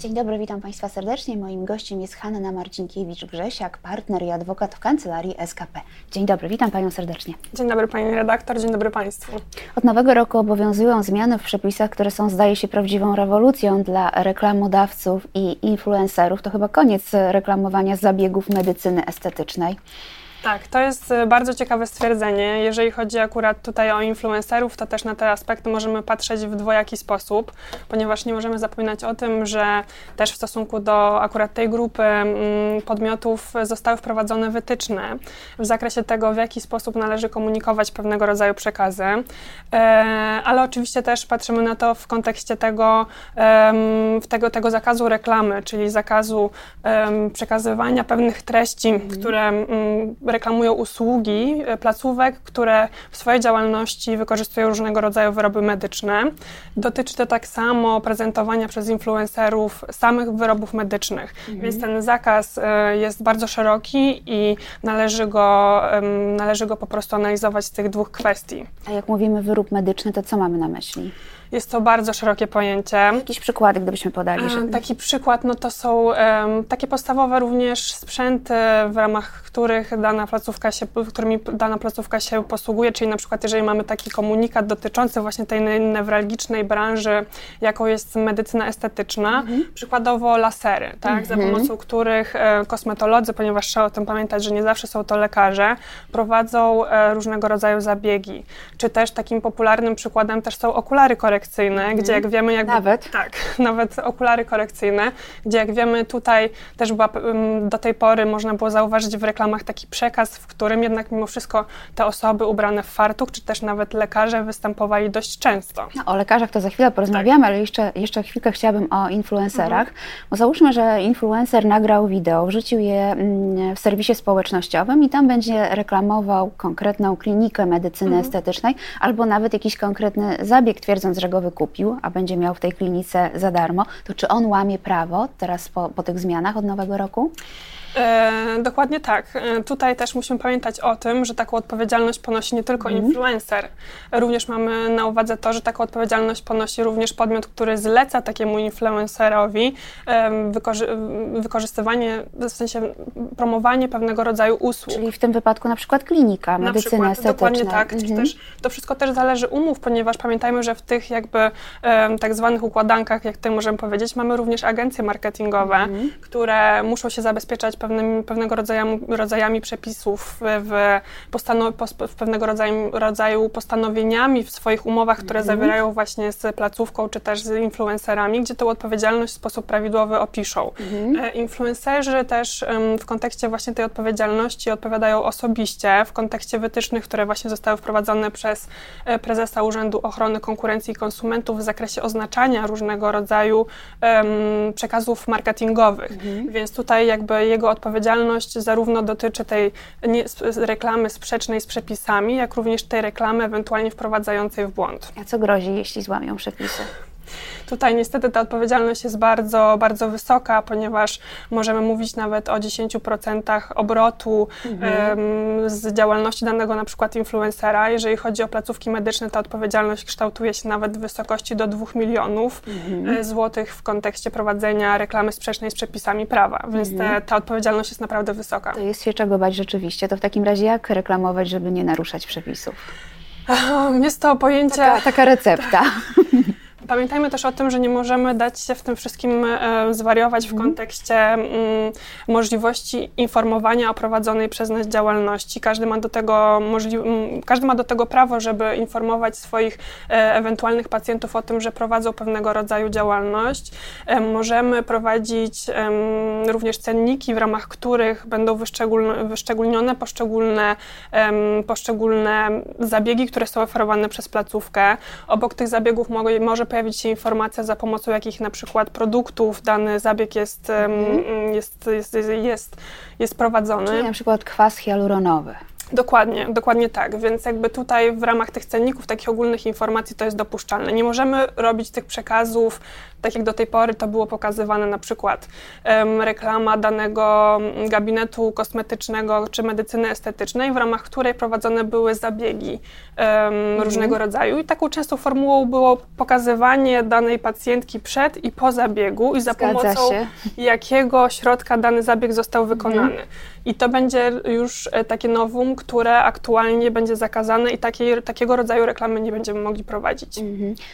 Dzień dobry, witam Państwa serdecznie. Moim gościem jest Hanna Marcinkiewicz-Grzesiak, partner i adwokat w kancelarii SKP. Dzień dobry, witam Panią serdecznie. Dzień dobry Pani redaktor, dzień dobry Państwu. Od nowego roku obowiązują zmiany w przepisach, które są, zdaje się, prawdziwą rewolucją dla reklamodawców i influencerów. To chyba koniec reklamowania zabiegów medycyny estetycznej. Tak, to jest bardzo ciekawe stwierdzenie. Jeżeli chodzi akurat tutaj o influencerów, to też na te aspekty możemy patrzeć w dwojaki sposób, ponieważ nie możemy zapominać o tym, że też w stosunku do akurat tej grupy podmiotów zostały wprowadzone wytyczne w zakresie tego, w jaki sposób należy komunikować pewnego rodzaju przekazy, ale oczywiście też patrzymy na to w kontekście tego zakazu reklamy, czyli zakazu przekazywania pewnych treści, które reklamują usługi placówek, które w swojej działalności wykorzystują różnego rodzaju wyroby medyczne. Dotyczy to tak samo prezentowania przez influencerów samych wyrobów medycznych, więc ten zakaz jest bardzo szeroki i należy go po prostu analizować z tych dwóch kwestii. A jak mówimy wyrób medyczny, to co mamy na myśli? Jest to bardzo szerokie pojęcie. Jakieś przykłady, gdybyśmy podali? Taki przykład, to są takie podstawowe również sprzęty, w ramach których dana placówka się posługuje, czyli na przykład jeżeli mamy taki komunikat dotyczący właśnie tej newralgicznej branży, jaką jest medycyna estetyczna, przykładowo lasery, tak, za pomocą których kosmetolodzy, ponieważ trzeba o tym pamiętać, że nie zawsze są to lekarze, prowadzą różnego rodzaju zabiegi. Czy też takim popularnym przykładem też są okulary korekcyjne, gdzie jak wiemy... Nawet okulary korekcyjne, gdzie jak wiemy tutaj też do tej pory można było zauważyć w reklamach taki przekaz, w którym jednak mimo wszystko te osoby ubrane w fartuch, czy też nawet lekarze występowali dość często. O lekarzach to za chwilę porozmawiamy, ale jeszcze chwilkę chciałabym o influencerach. Bo załóżmy, że influencer nagrał wideo, wrzucił je w serwisie społecznościowym i tam będzie reklamował konkretną klinikę medycyny estetycznej albo nawet jakiś konkretny zabieg, twierdząc, że go wykupił, a będzie miał w tej klinice za darmo. To czy on łamie prawo teraz po tych zmianach od nowego roku? Dokładnie tak. Tutaj też musimy pamiętać o tym, że taką odpowiedzialność ponosi nie tylko influencer. Również mamy na uwadze to, że taką odpowiedzialność ponosi również podmiot, który zleca takiemu influencerowi wykorzystywanie, w sensie promowanie pewnego rodzaju usług. Czyli w tym wypadku na przykład klinika medycyny estetycznej. Dokładnie tak. Czy też, to wszystko też zależy umów, ponieważ pamiętajmy, że w tych jakby tak zwanych układankach, jak tutaj możemy powiedzieć, mamy również agencje marketingowe, które muszą się zabezpieczać pewnego rodzaju przepisów, w pewnego rodzaju postanowieniami w swoich umowach, które zawierają właśnie z placówką czy też z influencerami, gdzie tę odpowiedzialność w sposób prawidłowy opiszą. Influencerzy też w kontekście właśnie tej odpowiedzialności odpowiadają osobiście, w kontekście wytycznych, które właśnie zostały wprowadzone przez prezesa Urzędu Ochrony Konkurencji i Konsumentów w zakresie oznaczania różnego rodzaju przekazów marketingowych. Więc tutaj jakby jego odpowiedzialność zarówno dotyczy tej reklamy sprzecznej z przepisami, jak również tej reklamy ewentualnie wprowadzającej w błąd. A co grozi, jeśli złamią przepisy? Tutaj niestety ta odpowiedzialność jest bardzo, bardzo wysoka, ponieważ możemy mówić nawet o 10% obrotu z działalności danego na przykład influencera. Jeżeli chodzi o placówki medyczne, ta odpowiedzialność kształtuje się nawet w wysokości do 2 milionów złotych w kontekście prowadzenia reklamy sprzecznej z przepisami prawa, więc ta odpowiedzialność jest naprawdę wysoka. To jest się czego bać rzeczywiście. To w takim razie jak reklamować, żeby nie naruszać przepisów? Jest to pojęcie... Taka recepta. Pamiętajmy też o tym, że nie możemy dać się w tym wszystkim zwariować w kontekście możliwości informowania o prowadzonej przez nas działalności. Każdy ma do tego prawo, żeby informować swoich ewentualnych pacjentów o tym, że prowadzą pewnego rodzaju działalność. Możemy prowadzić również cenniki, w ramach których będą wyszczególnione poszczególne zabiegi, które są oferowane przez placówkę. Obok tych zabiegów może pojawić się informacja, za pomocą jakich na przykład produktów dany zabieg jest prowadzony. Czyli na przykład kwas hialuronowy. Dokładnie tak, więc jakby tutaj w ramach tych cenników, takich ogólnych informacji to jest dopuszczalne. Nie możemy robić tych przekazów Tak jak do tej pory to było pokazywane na przykład reklama danego gabinetu kosmetycznego czy medycyny estetycznej, w ramach której prowadzone były zabiegi różnego rodzaju i taką częstą formułą było pokazywanie danej pacjentki przed i po zabiegu i za pomocą jakiego środka dany zabieg został wykonany. I to będzie już takie novum, które aktualnie będzie zakazane i takiego rodzaju reklamy nie będziemy mogli prowadzić.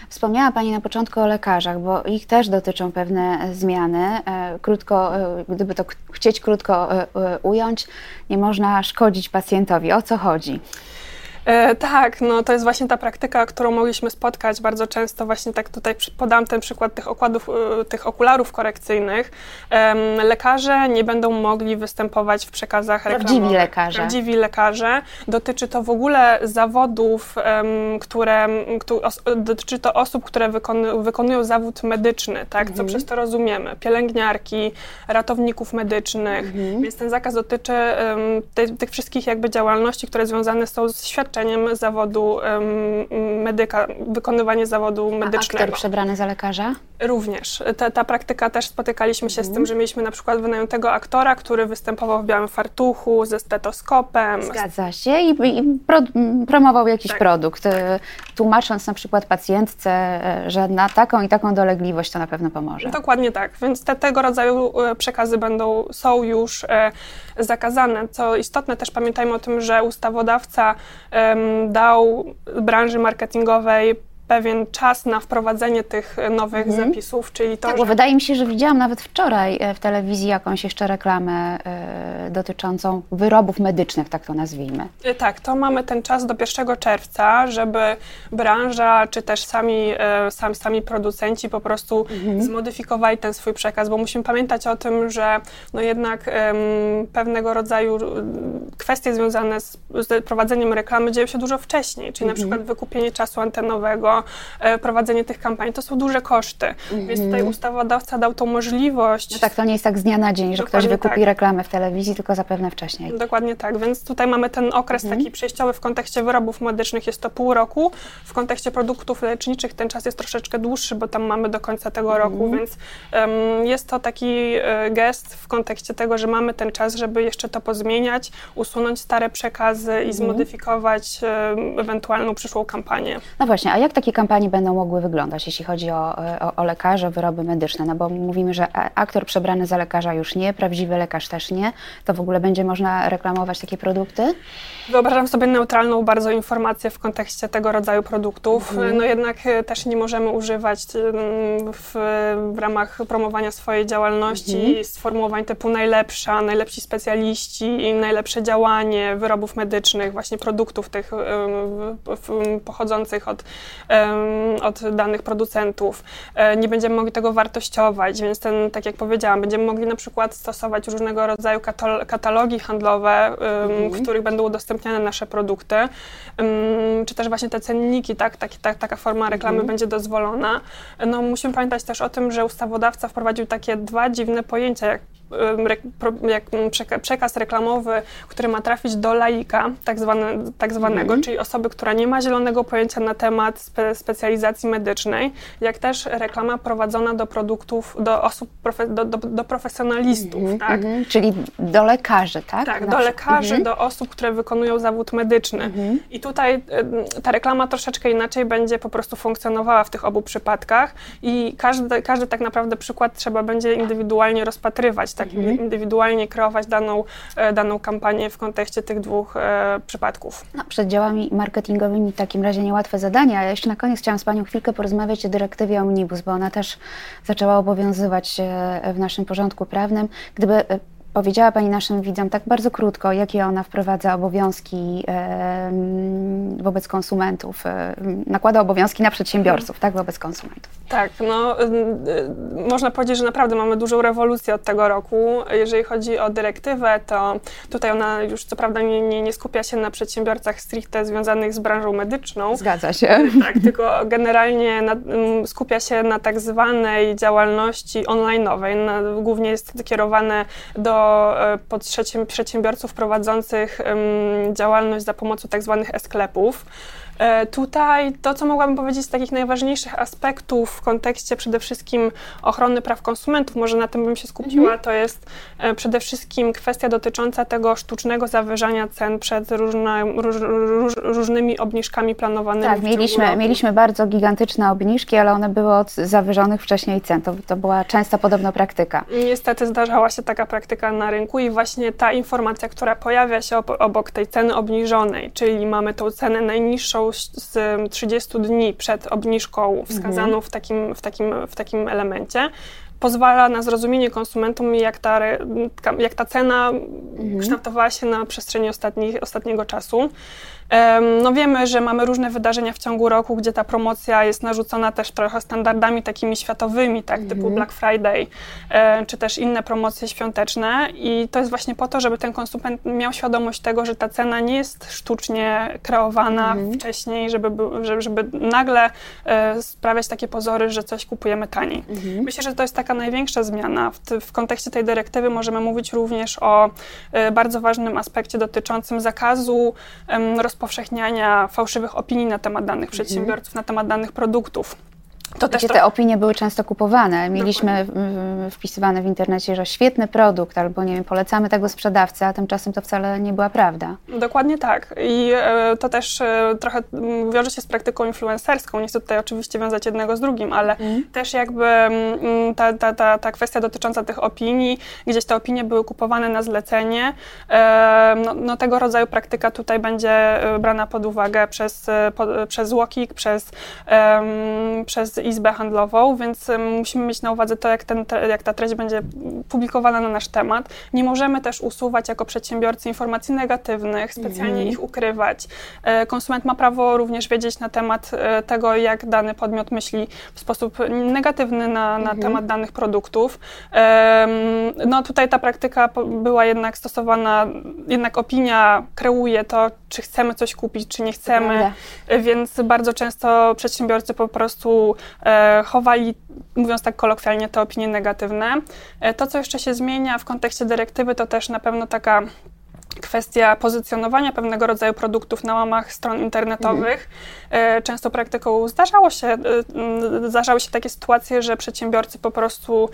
Wspomniała Pani na początku o lekarzach, bo ich też dotyczą pewne zmiany. Gdyby to chcieć krótko ująć, nie można szkodzić pacjentowi. O co chodzi? Tak, no to jest właśnie ta praktyka, którą mogliśmy spotkać bardzo często, właśnie tak tutaj podam ten przykład tych okularów korekcyjnych. Lekarze nie będą mogli występować w przekazach reklamowych. Prawdziwi lekarze. Dotyczy to w ogóle zawodów, dotyczy to osób, które wykonują zawód medyczny, tak? Co przez to rozumiemy. Pielęgniarki, ratowników medycznych, więc ten zakaz dotyczy tych wszystkich jakby działalności, które związane są z świadczeniem zawodu medyka, wykonywanie zawodu medycznego. A aktor przebrany za lekarza? Również. Ta praktyka też spotykaliśmy się z tym, że mieliśmy na przykład wynajętego aktora, który występował w białym fartuchu, ze stetoskopem. Zgadza się i promował jakiś produkt, tłumacząc na przykład pacjentce, że na taką i taką dolegliwość to na pewno pomoże. Dokładnie tak, więc tego rodzaju przekazy są już zakazane. Co istotne, też pamiętajmy o tym, że ustawodawca dał branży marketingowej pewien czas na wprowadzenie tych nowych zapisów, czyli to, tak, że... Bo wydaje mi się, że widziałam nawet wczoraj w telewizji jakąś jeszcze reklamę dotyczącą wyrobów medycznych, tak to nazwijmy. Tak, to mamy ten czas do 1 czerwca, żeby branża, czy też sami producenci po prostu zmodyfikowali ten swój przekaz, bo musimy pamiętać o tym, że no jednak pewnego rodzaju kwestie związane z prowadzeniem reklamy dzieją się dużo wcześniej, czyli na przykład wykupienie czasu antenowego, prowadzenie tych kampanii, to są duże koszty. Więc tutaj ustawodawca dał tą możliwość. No tak, to nie jest tak z dnia na dzień, że ktoś wykupi reklamę w telewizji, tylko zapewne wcześniej. Dokładnie tak, więc tutaj mamy ten okres taki przejściowy w kontekście wyrobów medycznych, jest to pół roku, w kontekście produktów leczniczych ten czas jest troszeczkę dłuższy, bo tam mamy do końca tego roku, więc jest to taki gest w kontekście tego, że mamy ten czas, żeby jeszcze to pozmieniać, usunąć stare przekazy i zmodyfikować ewentualną przyszłą kampanię. No właśnie, a jak takie kampanie będą mogły wyglądać, jeśli chodzi o lekarze, wyroby medyczne? No bo mówimy, że aktor przebrany za lekarza już nie, prawdziwy lekarz też nie. To w ogóle będzie można reklamować takie produkty? Wyobrażam sobie neutralną bardzo informację w kontekście tego rodzaju produktów. No jednak też nie możemy używać w ramach promowania swojej działalności sformułowań typu najlepsza, najlepsi specjaliści i najlepsze działanie wyrobów medycznych, właśnie produktów tych pochodzących od danych producentów. Nie będziemy mogli tego wartościować, więc tak jak powiedziałam, będziemy mogli na przykład stosować różnego rodzaju katalogi handlowe, w których będą udostępniane nasze produkty, czy też właśnie te cenniki, taka forma reklamy będzie dozwolona. No, musimy pamiętać też o tym, że ustawodawca wprowadził takie dwa dziwne pojęcia, jak przekaz reklamowy, który ma trafić do laika, tak zwanego, czyli osoby, która nie ma zielonego pojęcia na temat specjalizacji medycznej, jak też reklama prowadzona do produktów, do osób, do profesjonalistów, tak? Czyli do lekarzy, tak? Tak, do lekarzy, do osób, które wykonują zawód medyczny. I tutaj ta reklama troszeczkę inaczej będzie po prostu funkcjonowała w tych obu przypadkach i każdy tak naprawdę przykład trzeba będzie indywidualnie rozpatrywać, tak? Indywidualnie kreować daną kampanię w kontekście tych dwóch przypadków. No, przed działami marketingowymi w takim razie niełatwe zadania. Ja jeszcze na koniec chciałam z Panią chwilkę porozmawiać o dyrektywie Omnibus, bo ona też zaczęła obowiązywać w naszym porządku prawnym. Gdyby powiedziała Pani naszym widzom tak bardzo krótko, jakie ona wprowadza obowiązki wobec konsumentów, nakłada obowiązki na przedsiębiorców, tak, wobec konsumentów. Tak, no można powiedzieć, że naprawdę mamy dużą rewolucję od tego roku. Jeżeli chodzi o dyrektywę, to tutaj ona już co prawda nie skupia się na przedsiębiorcach stricte związanych z branżą medyczną. Zgadza się. Tak, tylko generalnie skupia się na tak zwanej działalności online'owej. Głównie jest kierowane do przedsiębiorców prowadzących działalność za pomocą tak zwanych e-sklepów. Tutaj to, co mogłabym powiedzieć z takich najważniejszych aspektów w kontekście przede wszystkim ochrony praw konsumentów, może na tym bym się skupiła, to jest przede wszystkim kwestia dotycząca tego sztucznego zawyżania cen przed różnymi obniżkami planowanymi. Tak, mieliśmy bardzo gigantyczne obniżki, ale one były od zawyżonych wcześniej cen. To była częsta podobno praktyka. Niestety zdarzała się taka praktyka na rynku i właśnie ta informacja, która pojawia się obok tej ceny obniżonej, czyli mamy tą cenę najniższą z 30 dni przed obniżką wskazaną w takim elemencie, pozwala na zrozumienie konsumentom, jak ta cena kształtowała się na przestrzeni ostatniego czasu. No wiemy, że mamy różne wydarzenia w ciągu roku, gdzie ta promocja jest narzucona też trochę standardami takimi światowymi, tak, typu Black Friday, czy też inne promocje świąteczne, i to jest właśnie po to, żeby ten konsument miał świadomość tego, że ta cena nie jest sztucznie kreowana wcześniej, żeby nagle sprawiać takie pozory, że coś kupujemy taniej. Myślę, że to jest taka największa zmiana. W kontekście tej dyrektywy możemy mówić również o bardzo ważnym aspekcie dotyczącym zakazu rozpowszechniania fałszywych opinii na temat danych przedsiębiorców, na temat danych produktów. Te opinie były często kupowane. Mieliśmy wpisywane w internecie, że świetny produkt, albo nie wiem, polecamy tego sprzedawcę, a tymczasem to wcale nie była prawda. Dokładnie tak. I to też trochę wiąże się z praktyką influencerską. Nie chcę tutaj oczywiście wiązać jednego z drugim, ale też jakby ta kwestia dotycząca tych opinii, gdzieś te opinie były kupowane na zlecenie. No tego rodzaju praktyka tutaj będzie brana pod uwagę przez UOKiK, przez Izbę Handlową, więc musimy mieć na uwadze to, jak ta treść będzie publikowana na nasz temat. Nie możemy też usuwać jako przedsiębiorcy informacji negatywnych, specjalnie ich ukrywać. Konsument ma prawo również wiedzieć na temat tego, jak dany podmiot myśli w sposób negatywny na temat danych produktów. No tutaj ta praktyka była jednak stosowana, jednak opinia kreuje to, czy chcemy coś kupić, czy nie chcemy, więc bardzo często przedsiębiorcy po prostu chowali, mówiąc tak kolokwialnie, te opinie negatywne. To, co jeszcze się zmienia w kontekście dyrektywy, to też na pewno taka kwestia pozycjonowania pewnego rodzaju produktów na łamach stron internetowych. Często praktyką zdarzały się takie sytuacje, że przedsiębiorcy po prostu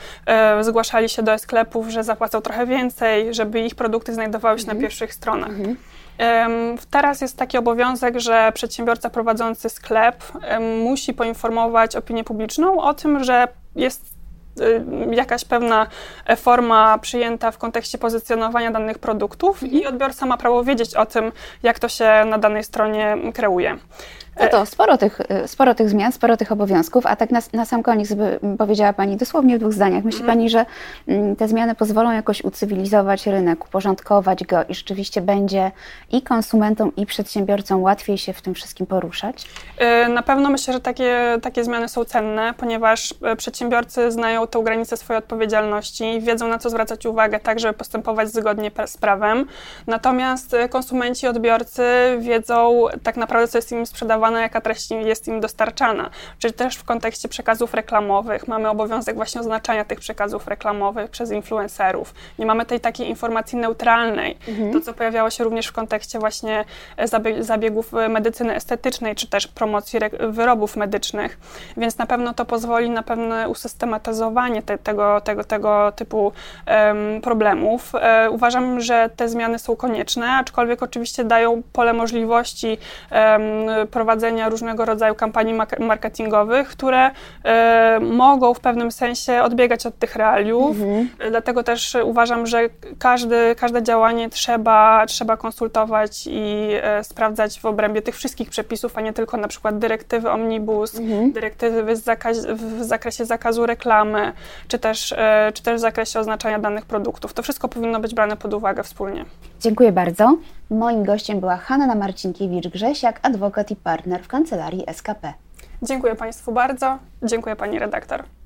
zgłaszali się do sklepów, że zapłacą trochę więcej, żeby ich produkty znajdowały się na pierwszych stronach. Teraz jest taki obowiązek, że przedsiębiorca prowadzący sklep musi poinformować opinię publiczną o tym, że jest jakaś pewna forma przyjęta w kontekście pozycjonowania danych produktów i odbiorca ma prawo wiedzieć o tym, jak to się na danej stronie kreuje. No to sporo tych zmian, sporo tych obowiązków, a tak na sam koniec powiedziała Pani dosłownie w dwóch zdaniach. Myśli Pani, że te zmiany pozwolą jakoś ucywilizować rynek, uporządkować go i rzeczywiście będzie i konsumentom, i przedsiębiorcom łatwiej się w tym wszystkim poruszać? Na pewno myślę, że takie zmiany są cenne, ponieważ przedsiębiorcy znają tę granicę swojej odpowiedzialności i wiedzą, na co zwracać uwagę, tak żeby postępować zgodnie z prawem. Natomiast konsumenci, odbiorcy wiedzą tak naprawdę, co jest im sprzedawane, jaka treść jest im dostarczana. Czyli też w kontekście przekazów reklamowych mamy obowiązek właśnie oznaczania tych przekazów reklamowych przez influencerów. Nie mamy tej takiej informacji neutralnej. To, co pojawiało się również w kontekście właśnie zabiegów medycyny estetycznej, czy też promocji wyrobów medycznych. Więc na pewno to pozwoli na pewne usystematyzowanie tego typu problemów. Uważam, że te zmiany są konieczne, aczkolwiek oczywiście dają pole możliwości prowadzenia różnego rodzaju kampanii marketingowych, które mogą w pewnym sensie odbiegać od tych realiów. Dlatego też uważam, że każde działanie trzeba konsultować i sprawdzać w obrębie tych wszystkich przepisów, a nie tylko na przykład dyrektywy Omnibus, dyrektywy w zakresie zakazu reklamy, czy też w zakresie oznaczania danych produktów. To wszystko powinno być brane pod uwagę wspólnie. Dziękuję bardzo. Moim gościem była Hanna Marcinkiewicz-Grzesiak, adwokat i partner w kancelarii SKP. Dziękuję Państwu bardzo. Dziękuję Pani redaktor.